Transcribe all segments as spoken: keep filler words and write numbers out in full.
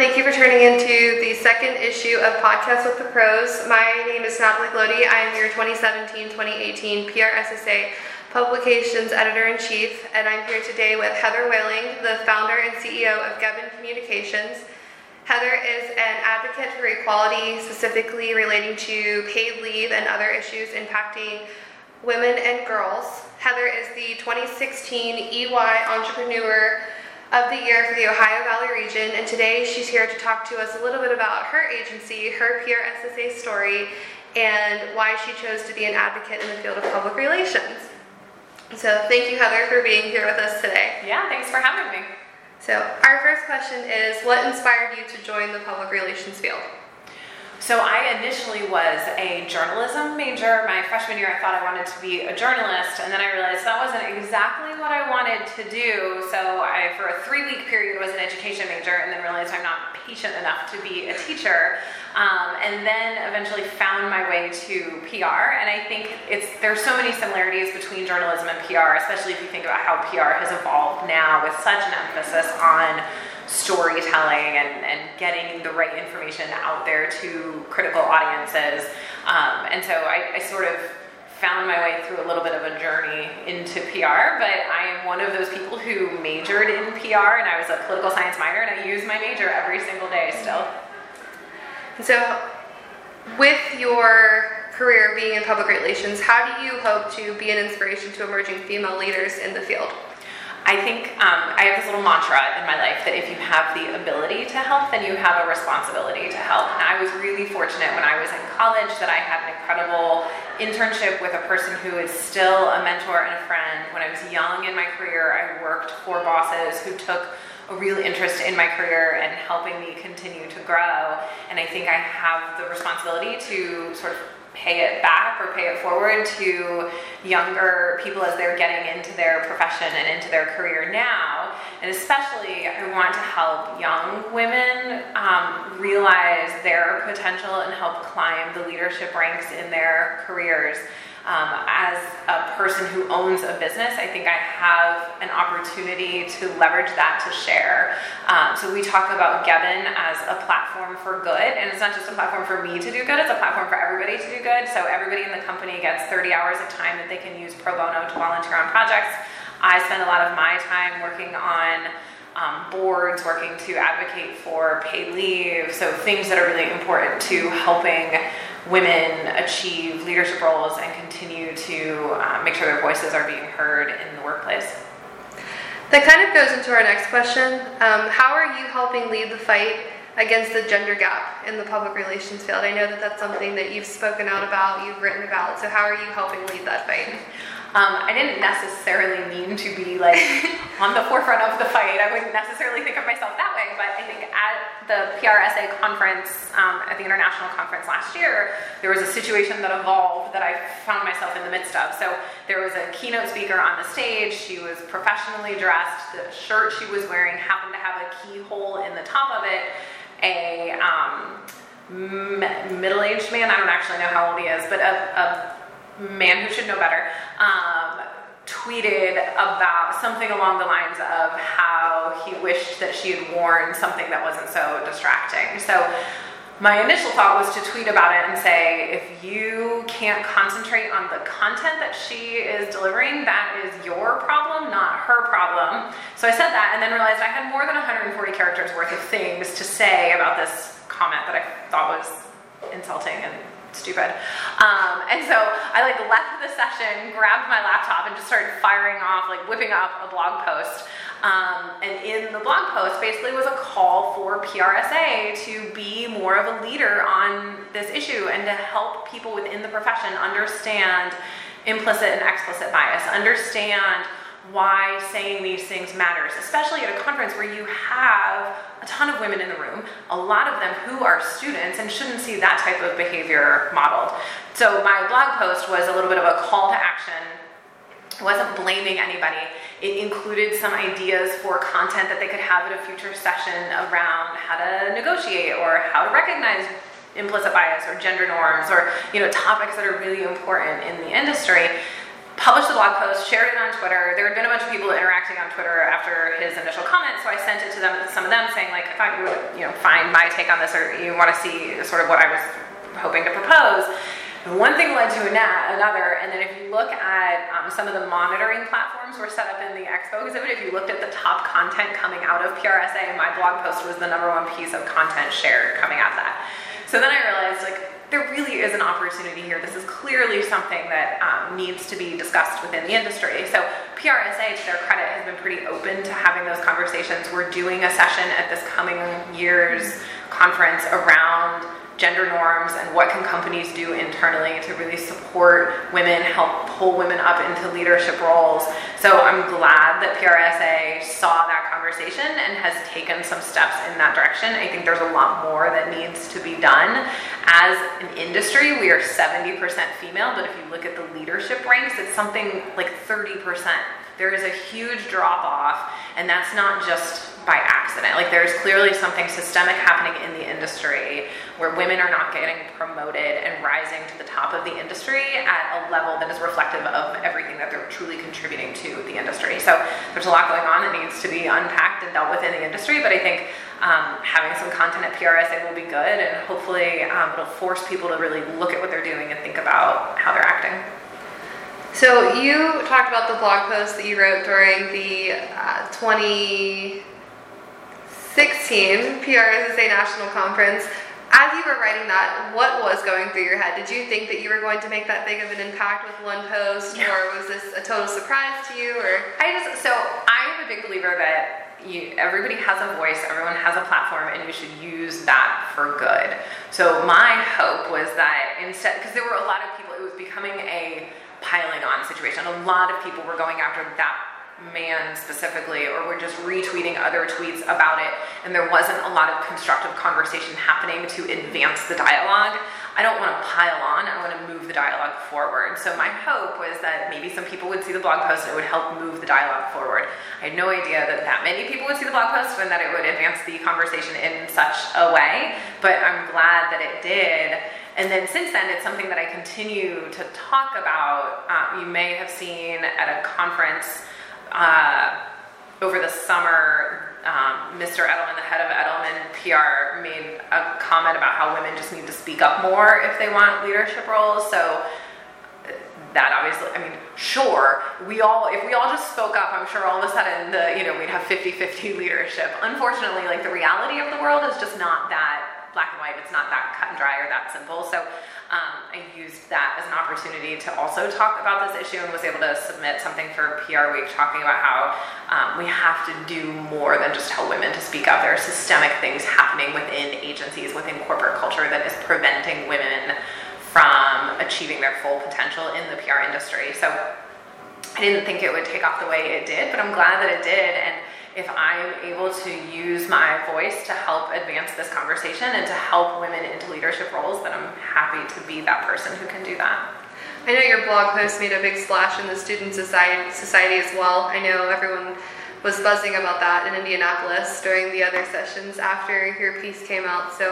Thank you for tuning into the second issue of Podcast with the Pros. My name is Natalie Glody. I am your twenty seventeen twenty eighteen P R S A Publications Editor-in-Chief, and I'm here today with Heather Whaling, the founder and C E O of Gevin Communications. Heather is an advocate for equality, specifically relating to paid leave and other issues impacting women and girls. Heather is the twenty sixteen E Y Entrepreneur of the Year for the Ohio Valley region, and today she's here to talk to us a little bit about her agency, her P R S A story, and why she chose to be an advocate in the field of public relations. So thank you, Heather, for being here with us today. Yeah, thanks for having me. So our first question is, what inspired you to join the public relations field? So I initially was a journalism major. My freshman year, I thought I wanted to be a journalist, and then I realized that wasn't exactly what I wanted to do. So I, for a three-week period, was an education major, and then realized I'm not patient enough to be a teacher. Um, and then eventually found my way to P R. And I think it's there's so many similarities between journalism and P R, especially if you think about how P R has evolved now with such an emphasis on storytelling and, and getting the right information out there to critical audiences. Um, and so I, I sort of found my way through a little bit of a journey into P R, but I am one of those people who majored in P R, and I was a political science minor, and I use my major every single day still. So with your career being in public relations, how do you hope to be an inspiration to emerging female leaders in the field? I think um, I have this little mantra in my life that if you have the ability to help, then you have a responsibility to help. And I was really fortunate when I was in college that I had an incredible internship with a person who is still a mentor and a friend. When I was young in my career, I worked for bosses who took a real interest in my career and helping me continue to grow. And I think I have the responsibility to sort of pay it back or pay it forward to younger people as they're getting into their profession and into their career now. And especially, I want to help young women um, realize their potential and help climb the leadership ranks in their careers. Um, as a person who owns a business, I think I have an opportunity to leverage that to share. Um, so we talk about Gevin as a platform for good, and it's not just a platform for me to do good, it's a platform for everybody to do good. So everybody in the company gets thirty hours of time that they can use pro bono to volunteer on projects. I spend a lot of my time working on Um, boards, working to advocate for paid leave, so things that are really important to helping women achieve leadership roles and continue to uh, make sure their voices are being heard in the workplace. That kind of goes into our next question. Um, how are you helping lead the fight against the gender gap in the public relations field? I know that that's something that you've spoken out about, you've written about, so how are you helping lead that fight? Um, I didn't necessarily mean to be like on the forefront of the fight. I wouldn't necessarily think of myself that way, but I think at the P R S A conference, um, at the international conference last year, there was a situation that evolved that I found myself in the midst of. So there was a keynote speaker on the stage. She was professionally dressed. The shirt she was wearing happened to have a keyhole in the top of it. A um, middle-aged man, I don't actually know how old he is, but a, a man who should know better, um, tweeted about something along the lines of how he wished that she had worn something that wasn't so distracting. So my initial thought was to tweet about it and say, if you can't concentrate on the content that she is delivering, that is your problem, not her problem. So I said that and then realized I had more than one hundred forty characters worth of things to say about this comment that I thought was insulting and stupid. Um, and so I like left the session, grabbed my laptop, and just started firing off, like whipping up a blog post. Um, and in the blog post basically was a call for P R S A to be more of a leader on this issue and to help people within the profession understand implicit and explicit bias, understand why saying these things matters, especially at a conference where you have a ton of women in the room, a lot of them who are students and shouldn't see that type of behavior modeled. So my blog post was a little bit of a call to action. It wasn't blaming anybody. It included some ideas for content that they could have at a future session around how to negotiate or how to recognize implicit bias or gender norms or, you know, topics that are really important in the industry. published the blog post, shared it on Twitter. There had been a bunch of people interacting on Twitter after his initial comment, so I sent it to them, some of them, saying like, I thought you would, you know, find my take on this, or you want to see sort of what I was hoping to propose. And one thing led to another, and then if you look at um, some of the monitoring platforms were set up in the expo exhibit, if you looked at the top content coming out of P R S A, my blog post was the number one piece of content shared coming out of that. So then I realized, like, there really is an opportunity here. This is clearly something that um, needs to be discussed within the industry. So P R S A, to their credit, has been pretty open to having those conversations. We're doing a session at this coming year's conference around gender norms and what can companies do internally to really support women, help pull women up into leadership roles. So I'm glad that P R S A saw that conversation and has taken some steps in that direction. I think there's a lot more that needs to be done. As an industry, we are seventy percent female, but if you look at the leadership ranks, it's something like thirty percent. There is a huge drop off, and that's not just by accident. Like, there's clearly something systemic happening in the industry where women are not getting promoted and rising to the top of the industry at a level that is reflective of everything that they're truly contributing to the industry. So there's a lot going on that needs to be unpacked and dealt with in the industry, but I think um, having some content at P R S A will be good, and hopefully um, it'll force people to really look at what they're doing and think about how they're acting. So you talked about the blog post that you wrote during the uh, twenty sixteen P R S A National Conference. As you were writing that, what was going through your head? Did you think that you were going to make that big of an impact with one post, yeah. or was this a total surprise to you? Or I just so I'm a big believer that You, everybody has a voice, everyone has a platform, and you should use that for good. So my hope was that instead, because there were a lot of people, it was becoming a piling on situation. A lot of people were going after that man specifically, or were just retweeting other tweets about it, and there wasn't a lot of constructive conversation happening to advance the dialogue. I don't want to pile on, I want to move the dialogue forward. So my hope was that maybe some people would see the blog post and it would help move the dialogue forward. I had no idea that that many people would see the blog post and that it would advance the conversation in such a way, but I'm glad that it did. And then since then, it's something that I continue to talk about. Um, you may have seen at a conference Uh, over the summer, um, Mister Edelman, the head of Edelman P R, made a comment about how women just need to speak up more if they want leadership roles. So that obviously, I mean, sure, we all, if we all just spoke up, I'm sure all of a sudden, the, you know, we'd have fifty-fifty leadership. Unfortunately, like, the reality of the world is just not that black and white. It's not that cut and dry or that simple. So Um, I used that as an opportunity to also talk about this issue, and was able to submit something for P R Week talking about how um, we have to do more than just tell women to speak up. There are systemic things happening within agencies, within corporate culture, that is preventing women from achieving their full potential in the P R industry. So I didn't think it would take off the way it did, but I'm glad that it did. And if I'm able to use my voice to help advance this conversation and to help women into leadership roles, then I'm happy to be that person who can do that. I know your blog post made a big splash in the student society, society as well. I know everyone was buzzing about that in Indianapolis during the other sessions after your piece came out, so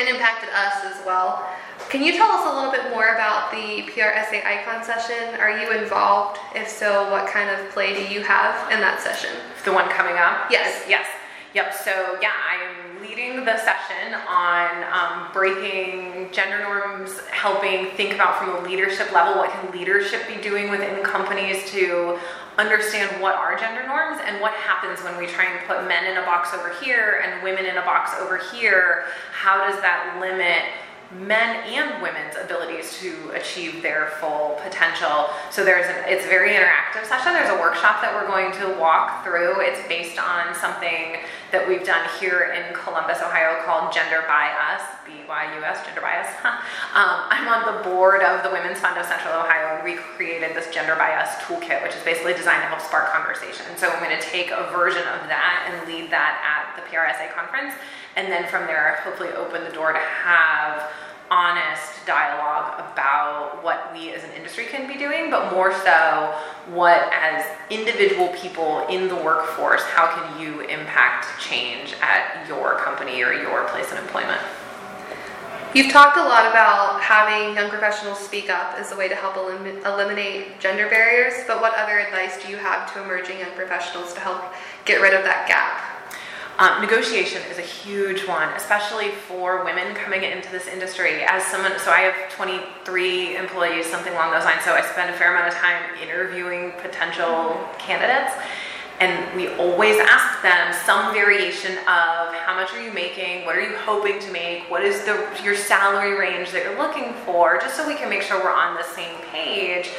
it impacted us as well. Can you tell us a little bit more about the P R S A Icon session? Are you involved? If so, what kind of play do you have in that session? The one coming up? Yes. Yes. Yep. So yeah, I am leading the session on um, breaking gender norms, helping think about from a leadership level, what can leadership be doing within companies to understand what are gender norms and what happens when we try and put men in a box over here and women in a box over here. How does that limit men and women's abilities to achieve their full potential? So there's an, it's a very interactive session. There's a workshop that we're going to walk through. It's based on something that we've done here in Columbus, Ohio, called Gender By Us, B Y U S, Gender By Us. um, I'm on the board of the Women's Fund of Central Ohio, and we created this Gender By Us toolkit, which is basically designed to help spark conversation. So I'm going to take a version of that and lead that at the P R S A conference, and then from there hopefully open the door to have honest dialogue about what we as an industry can be doing, but more so what as individual people in the workforce, how can you impact change at your company or your place of employment? You've talked a lot about having young professionals speak up as a way to help elim- eliminate gender barriers, but what other advice do you have to emerging young professionals to help get rid of that gap? Um, negotiation is a huge one, especially for women coming into this industry. As someone, so I have twenty-three employees, something along those lines, so I spend a fair amount of time interviewing potential candidates, and we always ask them some variation of how much are you making, what are you hoping to make, what is the your salary range that you're looking for, just so we can make sure we're on the same page.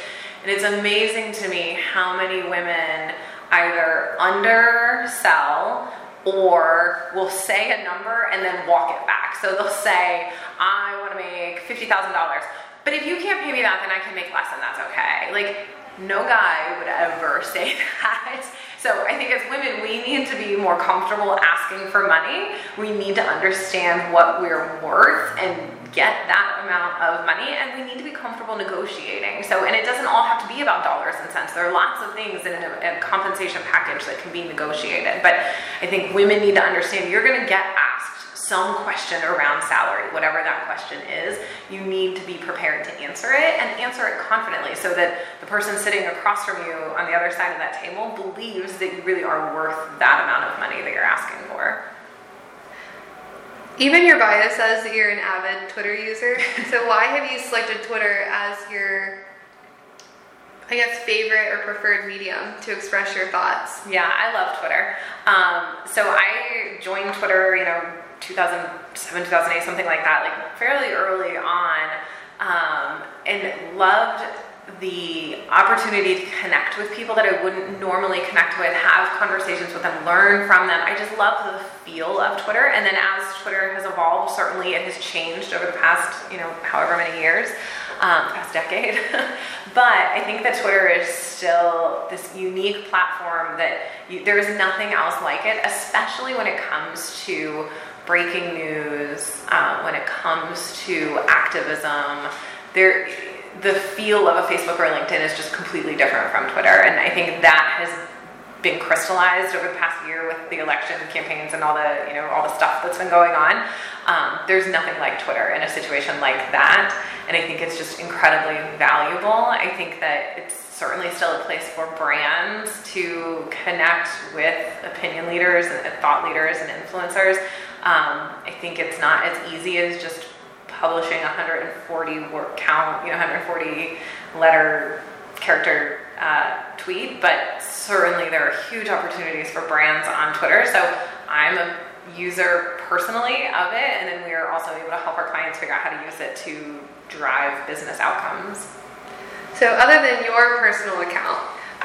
And it's amazing to me how many women either undersell or will say a number and then walk it back. So they'll say, I want to make fifty thousand dollars, but if you can't pay me that, then I can make less, and that's okay. Like, no guy would ever say that. So I think as women, we need to be more comfortable asking for money. We need to understand what we're worth and get that amount of money, and we need to be comfortable negotiating. So, and it doesn't all have to be about dollars and cents. There are lots of things in a, a compensation package that can be negotiated, but I think women need to understand you're going to get asked some question around salary, whatever that question is. You need to be prepared to answer it, and answer it confidently, so that the person sitting across from you on the other side of that table believes that you really are worth that amount of money that you're asking for. Even your bio says that you're an avid Twitter user, so why have you selected Twitter as your, I guess, favorite or preferred medium to express your thoughts? Yeah, I love Twitter. Um, so I joined Twitter, you know, two thousand seven, two thousand eight, something like that, like fairly early on, um, and loved the opportunity to connect with people that I wouldn't normally connect with, have conversations with them, learn from them. I just love the feel of Twitter. And then as Twitter has evolved, certainly it has changed over the past, you know, however many years, um, past decade. But I think that Twitter is still this unique platform that you, there is nothing else like it, especially when it comes to breaking news, um, when it comes to activism. There, the feel of a Facebook or a LinkedIn is just completely different from Twitter, and I think that has been crystallized over the past year with the election campaigns and all the, you know, all the stuff that's been going on. Um, there's nothing like Twitter in a situation like that, and I think it's just incredibly valuable. I think that it's certainly still a place for brands to connect with opinion leaders and thought leaders and influencers. Um, I think it's not as easy as just publishing one hundred forty word count, you know, one hundred forty letter character uh, tweet, but certainly there are huge opportunities for brands on Twitter. So I'm a user personally of it, and then we are also able to help our clients figure out how to use it to drive business outcomes. So other than your personal account,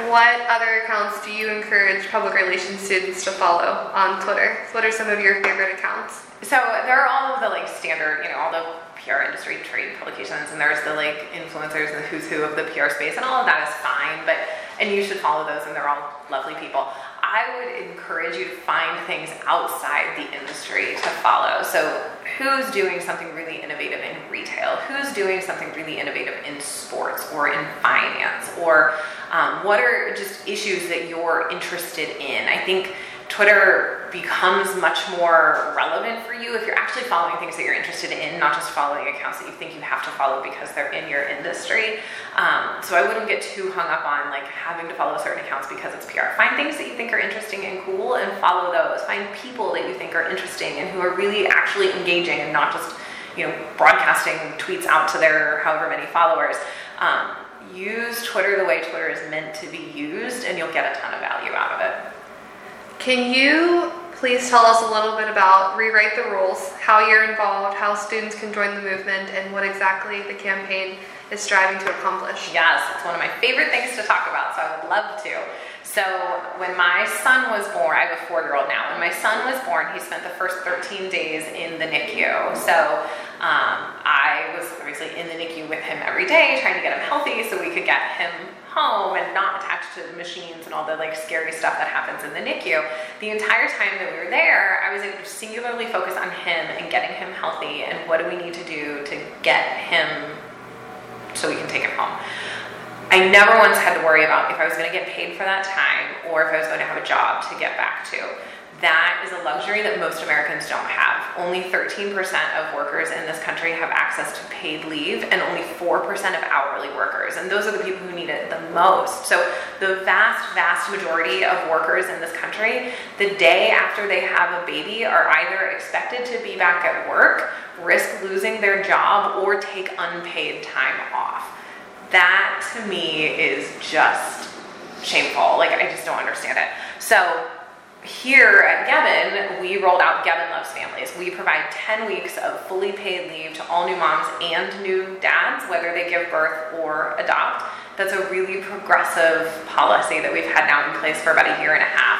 what other accounts do you encourage public relations students to follow on Twitter? What are some of your favorite accounts? So there are all of the like standard, you know, all the P R industry trade publications, and there's the like influencers and the who's who of the P R space, and all of that is fine, but, and you should follow those, and they're all lovely people. I would encourage you to find things outside the industry to follow. So who's doing something really innovative in retail? Who's doing something really innovative in sports or in finance? Or um, what are just issues that you're interested in? I think Twitter becomes much more relevant for you if you're actually following things that you're interested in, not just following accounts that you think you have to follow because they're in your industry. Um, so I wouldn't get too hung up on like having to follow certain accounts because it's P R. Find things that you think are interesting and cool and follow those. Find people that you think are interesting and who are really actually engaging and not just, you know, broadcasting tweets out to their however many followers. Um, use Twitter the way Twitter is meant to be used, and you'll get a ton of value out of it. Can you please tell us a little bit about Rewrite the Rules, how you're involved, how students can join the movement, and what exactly the campaign is striving to accomplish? Yes, it's one of my favorite things to talk about, so I would love to. So when my son was born, I have a four-year-old now, when my son was born, he spent the first thirteen days in the NICU. So um, I was obviously in the NICU with him every day, trying to get him healthy so we could get him home and not attached to the machines and all the like scary stuff that happens in the NICU. The entire time that we were there, I was able to singularly focus on him and getting him healthy and what do we need to do to get him so we can take him home. I never once had to worry about if I was going to get paid for that time or if I was going to have a job to get back to. that is a luxury that most Americans don't have. Only thirteen percent of workers in this country have access to paid leave, and only four percent of hourly workers. And those are the people who need it the most. So the vast, vast majority of workers in this country, the day after they have a baby, are either expected to be back at work, risk losing their job, or take unpaid time off. That, to me, is just shameful. Like, I just don't understand it. So here at Gevin, we rolled out Gevin Loves Families. We provide ten weeks of fully paid leave to all new moms and new dads, whether they give birth or adopt. That's a really progressive policy that we've had now in place for about a year and a half.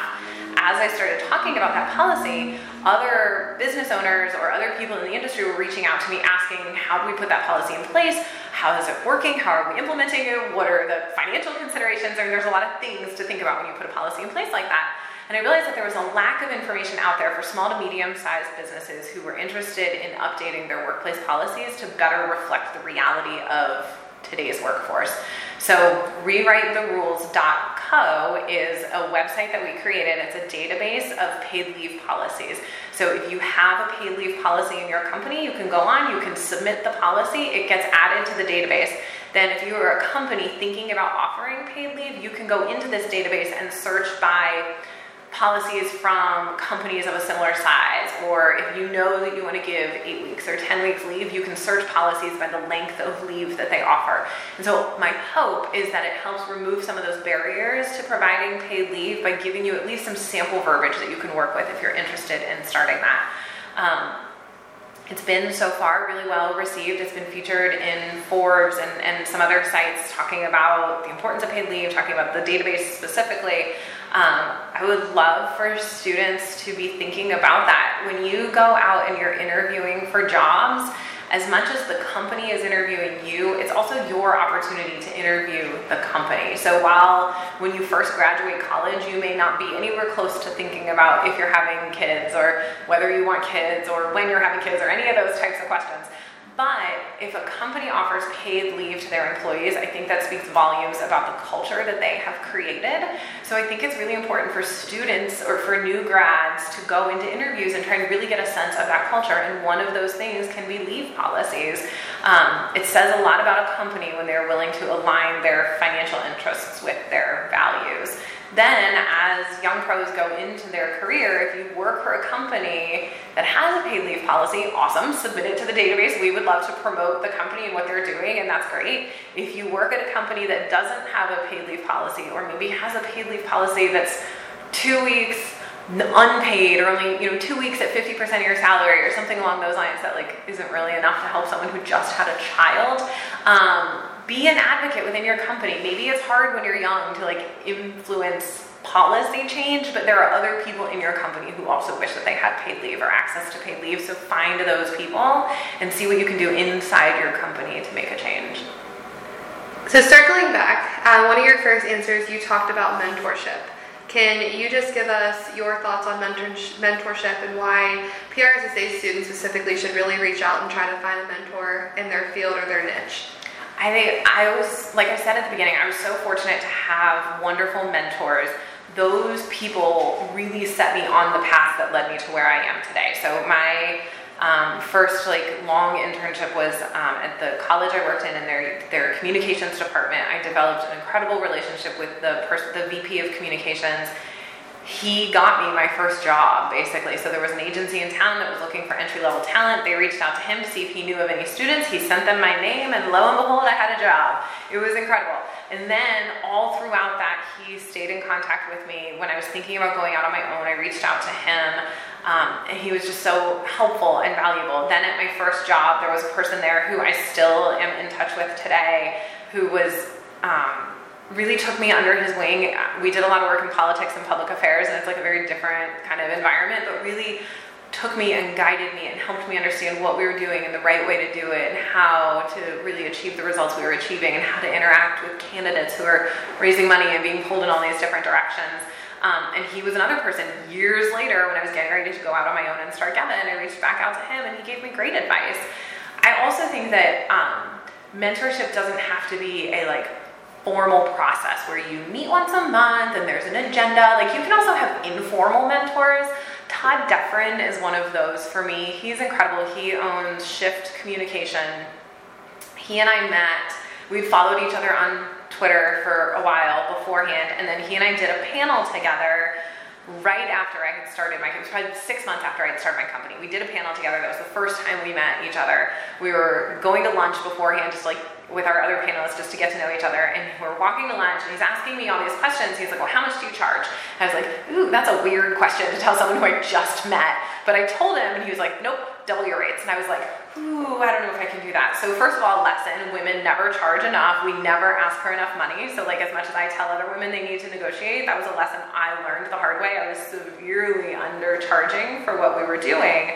As I started talking about that policy, other business owners or other people in the industry were reaching out to me asking, how do we put that policy in place? How is it working? How are we implementing it? What are the financial considerations? I mean, there's a lot of things to think about when you put a policy in place like that. And I realized that there was a lack of information out there for small to medium-sized businesses who were interested in updating their workplace policies to better reflect the reality of today's workforce. So rewrite the rules dot co is a website that we created. It's a database of paid leave policies. So if you have a paid leave policy in your company, you can go on, you can submit the policy, it gets added to the database. Then if you are a company thinking about offering paid leave, you can go into this database and search by policies from companies of a similar size, or if you know that you want to give eight weeks or ten weeks leave, you can search policies by the length of leave that they offer. And so my hope is that it helps remove some of those barriers to providing paid leave by giving you at least some sample verbiage that you can work with if you're interested in starting that. Um, It's been so far really well received. It's been featured in Forbes and, and some other sites talking about the importance of paid leave, talking about the database specifically. Um, I would love for students to be thinking about that. When you go out and you're interviewing for jobs, as much as the company is interviewing you, it's also your opportunity to interview the company. So while when you first graduate college, you may not be anywhere close to thinking about if you're having kids or whether you want kids or when you're having kids or any of those types of questions. But if a company offers paid leave to their employees, I think that speaks volumes about the culture that they have created. So I think it's really important for students or for new grads to go into interviews and try and really get a sense of that culture. And one of those things can be leave policies. Um, it says a lot about a company when they're willing to align their financial interests with their values. Then as young pros go into their career, if you work for a company that has a paid leave policy, awesome, submit it to the database. We would love to promote the company and what they're doing, and that's great. If you work at a company that doesn't have a paid leave policy, or maybe has a paid leave policy that's two weeks unpaid or only, you know, two weeks at fifty percent of your salary or something along those lines that like isn't really enough to help someone who just had a child, um, be an advocate within your company. Maybe it's hard when you're young to like influence policy change, but there are other people in your company who also wish that they had paid leave or access to paid leave. So find those people and see what you can do inside your company to make a change. So circling back, uh, one of your first answers, you talked about mentorship. Can you just give us your thoughts on mentorship and why P R S A students specifically should really reach out and try to find a mentor in their field or their niche? I think I was, like I said at the beginning, I was so fortunate to have wonderful mentors. Those people really set me on the path that led me to where I am today. So my um, first like long internship was um, at the college I worked in, in their their communications department. I developed an incredible relationship with the pers- the V P of communications. He got me my first job, basically. So there was an agency in town that was looking for entry-level talent. They reached out to him to see if he knew of any students. He sent them my name, and lo and behold, I had a job. It was incredible. And then all throughout that, he stayed in contact with me. When I was thinking about going out on my own, I reached out to him. Um, and he was just so helpful and valuable. Then at my first job, there was a person there who I still am in touch with today, who was... Um, really took me under his wing. We did a lot of work in politics and public affairs, and it's like a very different kind of environment, but really took me and guided me and helped me understand what we were doing and the right way to do it and how to really achieve the results we were achieving and how to interact with candidates who are raising money and being pulled in all these different directions. Um, and he was another person years later when I was getting ready to go out on my own and start Gevin, and I reached back out to him and he gave me great advice. I also think that um, mentorship doesn't have to be a like formal process where you meet once a month and there's an agenda. Like you can also have informal mentors. Todd Deferin is one of those for me. He's incredible. He owns Shift Communication. He and I met. We followed each other on Twitter for a while beforehand, and then he and I did a panel together right after I had started my company. It was probably six months after I had started my company. We did a panel together. That was the first time we met each other. We were going to lunch beforehand, just like with our other panelists, just to get to know each other, and we're walking to lunch, and he's asking me all these questions. He's like, well, how much do you charge? And I was like, ooh, that's a weird question to tell someone who I just met. But I told him, and he was like, nope, double your rates. And I was like, ooh, I don't know if I can do that. So first of all, lesson, women never charge enough. We never ask for enough money. So like as much as I tell other women they need to negotiate, that was a lesson I learned the hard way. I was severely undercharging for what we were doing.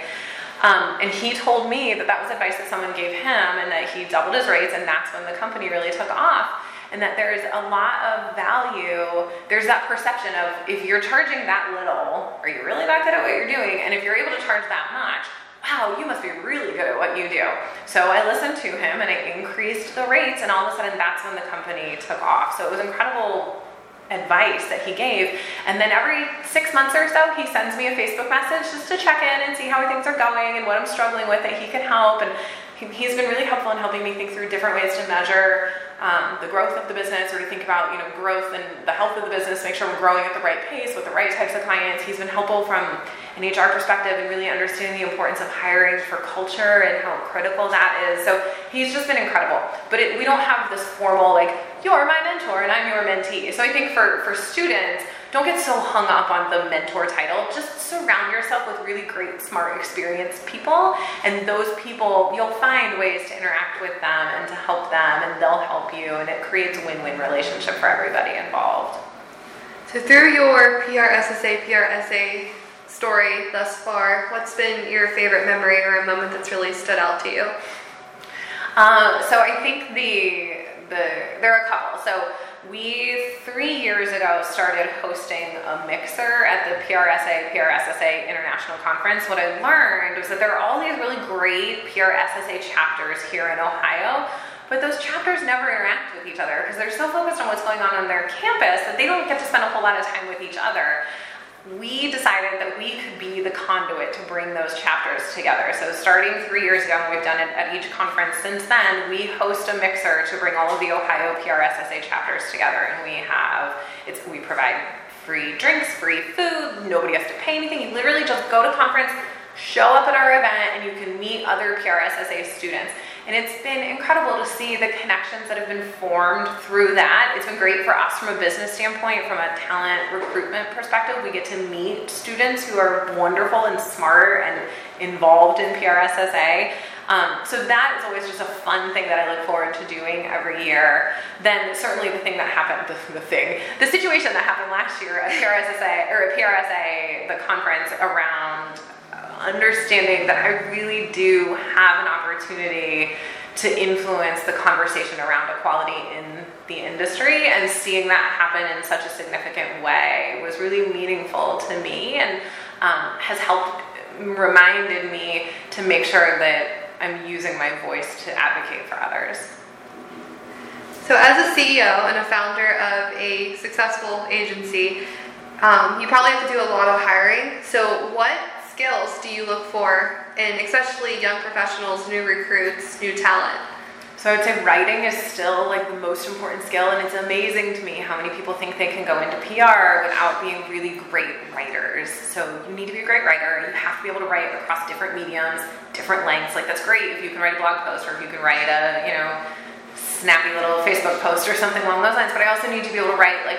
Um, and he told me that that was advice that someone gave him, and that he doubled his rates, and that's when the company really took off, and that there's a lot of value. There's that perception of, if you're charging that little, are you really that good at what you're doing? And if you're able to charge that much, wow, you must be really good at what you do. So I listened to him, and I increased the rates, and all of a sudden that's when the company took off. So it was incredible advice that he gave. And then every six months or so, he sends me a Facebook message just to check in and see how things are going and what I'm struggling with that he can help. And he, he's been really helpful in helping me think through different ways to measure um, the growth of the business, or to think about, you know, growth and the health of the business, make sure we're growing at the right pace with the right types of clients. He's been helpful from an H R perspective and really understanding the importance of hiring for culture and how critical that is. So he's just been incredible. But it, we don't have this formal, like, you're my mentor and I'm your mentee. So I think for, for students, don't get so hung up on the mentor title. Just surround yourself with really great, smart, experienced people. And those people, you'll find ways to interact with them and to help them, and they'll help you. And it creates a win-win relationship for everybody involved. So through your P R S S A, P R S A story thus far, what's been your favorite memory or a moment that's really stood out to you? Um, so I think the... The, there are a couple. So we, three years ago, started hosting a mixer at the P R S A, P R S S A International Conference. What I learned was that there are all these really great P R S S A chapters here in Ohio, but those chapters never interact with each other because they're so focused on what's going on on their campus that they don't get to spend a whole lot of time with each other. We decided that we could be the conduit to bring those chapters together. So starting three years ago, and we've done it at each conference since then, we host a mixer to bring all of the Ohio P R S S A chapters together. And we have, it's, we provide free drinks, free food, nobody has to pay anything. You literally just go to conference, show up at our event, and you can meet other P R S S A students. And it's been incredible to see the connections that have been formed through that. It's been great for us from a business standpoint, from a talent recruitment perspective. We get to meet students who are wonderful and smart and involved in P R S S A. Um, so that is always just a fun thing that I look forward to doing every year. Then certainly the thing that happened, the, the thing, the situation that happened last year at P R S S A, or at P R S A, the conference, around understanding that I really do have an opportunity to influence the conversation around equality in the industry, and seeing that happen in such a significant way was really meaningful to me, and um, has helped, reminded me to make sure that I'm using my voice to advocate for others. So as a C E O and a founder of a successful agency, um, you probably have to do a lot of hiring. So what skills do you look for, and especially young professionals, new recruits, new talent? So I would say writing is still like the most important skill, and it's amazing to me how many people think they can go into P R without being really great writers. So you need to be a great writer. You have to be able to write across different mediums, different lengths. Like, that's great if you can write a blog post, or if you can write a, you know, snappy little Facebook post or something along those lines, but I also need to be able to write like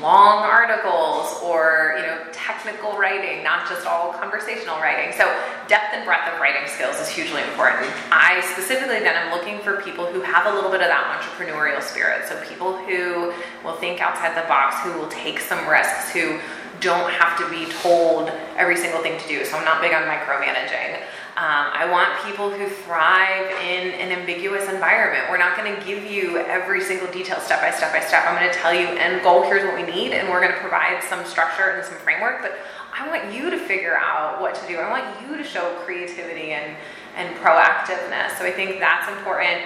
long articles, or, you know, technical writing, not just all conversational writing. So depth and breadth of writing skills is hugely important. I specifically then am looking for people who have a little bit of that entrepreneurial spirit. So people who will think outside the box, who will take some risks, who don't have to be told every single thing to do. So I'm not big on micromanaging. Um, I want people who thrive in an ambiguous environment. We're not going to give you every single detail step by step by step. I'm going to tell you end goal, here's what we need, and we're going to provide some structure and some framework, but I want you to figure out what to do. I want you to show creativity and, and proactiveness. So I think that's important.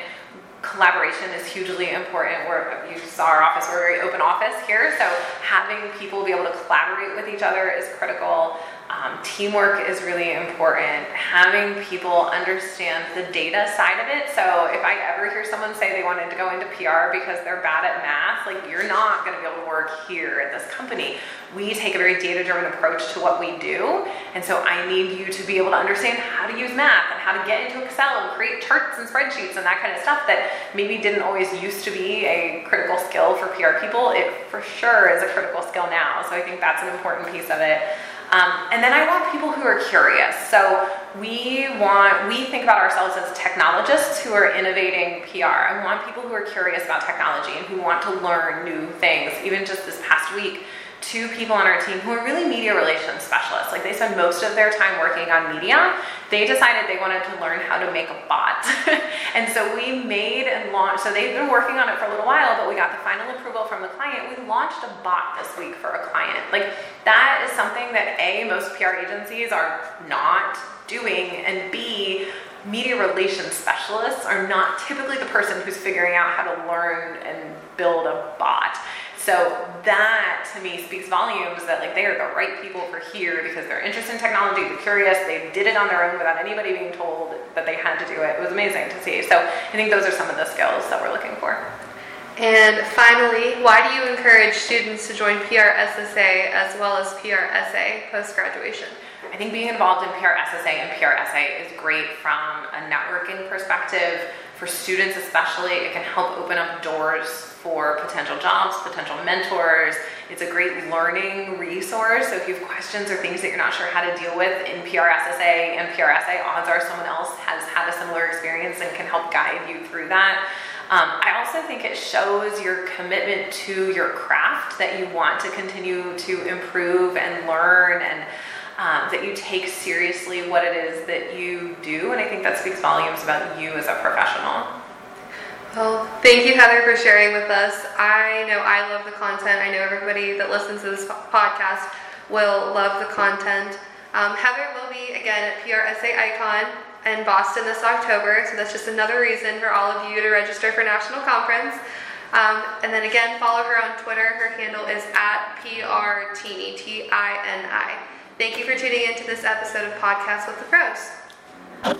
Collaboration is hugely important. We're, you saw our office, we're a very open office here, so having people be able to collaborate with each other is critical. Um, teamwork is really important. Having people understand the data side of it. So if I ever hear someone say they wanted to go into P R because they're bad at math, like, you're not going to be able to work here at this company. We take a very data-driven approach to what we do. And so I need you to be able to understand how to use math and how to get into Excel and create charts and spreadsheets and that kind of stuff that maybe didn't always used to be a critical skill for P R people. It for sure is a critical skill now. So I think that's an important piece of it. Um, and then I want people who are curious. So we want, we think about ourselves as technologists who are innovating P R. I want people who are curious about technology and who want to learn new things. Even just this past week, two people on our team who are really media relations specialists, like, they spend most of their time working on media, they decided they wanted to learn how to make a bot. And so we made and launched, so they've been working on it for a little while, but we got the final approval from the client. We launched a bot this week for a client. Like, that is something that A, most P R agencies are not doing, and B, media relations specialists are not typically the person who's figuring out how to learn and build a bot. So that, to me, speaks volumes that, like, they are the right people for here because they're interested in technology, they're curious, they did it on their own without anybody being told that they had to do it. It was amazing to see. So I think those are some of the skills that we're looking for. And finally, why do you encourage students to join P R S S A as well as P R S A post-graduation? I think being involved in P R S S A and P R S A is great from a networking perspective. For students especially, it can help open up doors for potential jobs, potential mentors. It's a great learning resource. So if you have questions or things that you're not sure how to deal with in P R S S A and P R S A, odds are someone else has had a similar experience and can help guide you through that. Um, I also think it shows your commitment to your craft, that you want to continue to improve and learn, and Um, that you take seriously what it is that you do, and I think that speaks volumes about you as a professional. Well, thank you, Heather, for sharing with us. I know I love the content. I know everybody that listens to this podcast will love the content. Um, Heather will be, again, at P R S A Icon in Boston this October, so that's just another reason for all of you to register for National Conference. Um, and then again, follow her on Twitter. Her handle is at P R T I N I. Thank you for tuning into this episode of Podcast with the Pros.